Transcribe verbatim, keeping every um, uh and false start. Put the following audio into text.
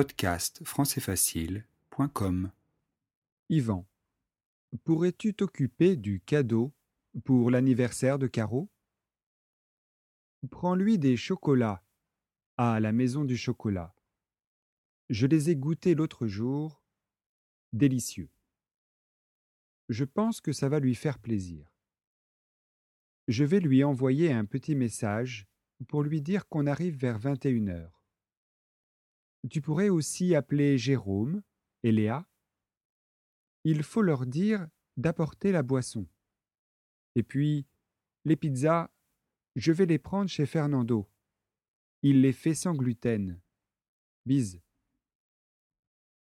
podcast français facile point com. Yvan, pourrais-tu t'occuper du cadeau pour l'anniversaire de Caro? Prends-lui des chocolats à la maison du chocolat. Je les ai goûtés l'autre jour. Délicieux. Je pense que ça va lui faire plaisir. Je vais lui envoyer un petit message pour lui dire qu'on arrive vers vingt et une heures. Tu pourrais aussi appeler Jérôme et Léa. Il faut leur dire d'apporter la boisson. Et puis, les pizzas, je vais les prendre chez Fernando. Il les fait sans gluten. Bise.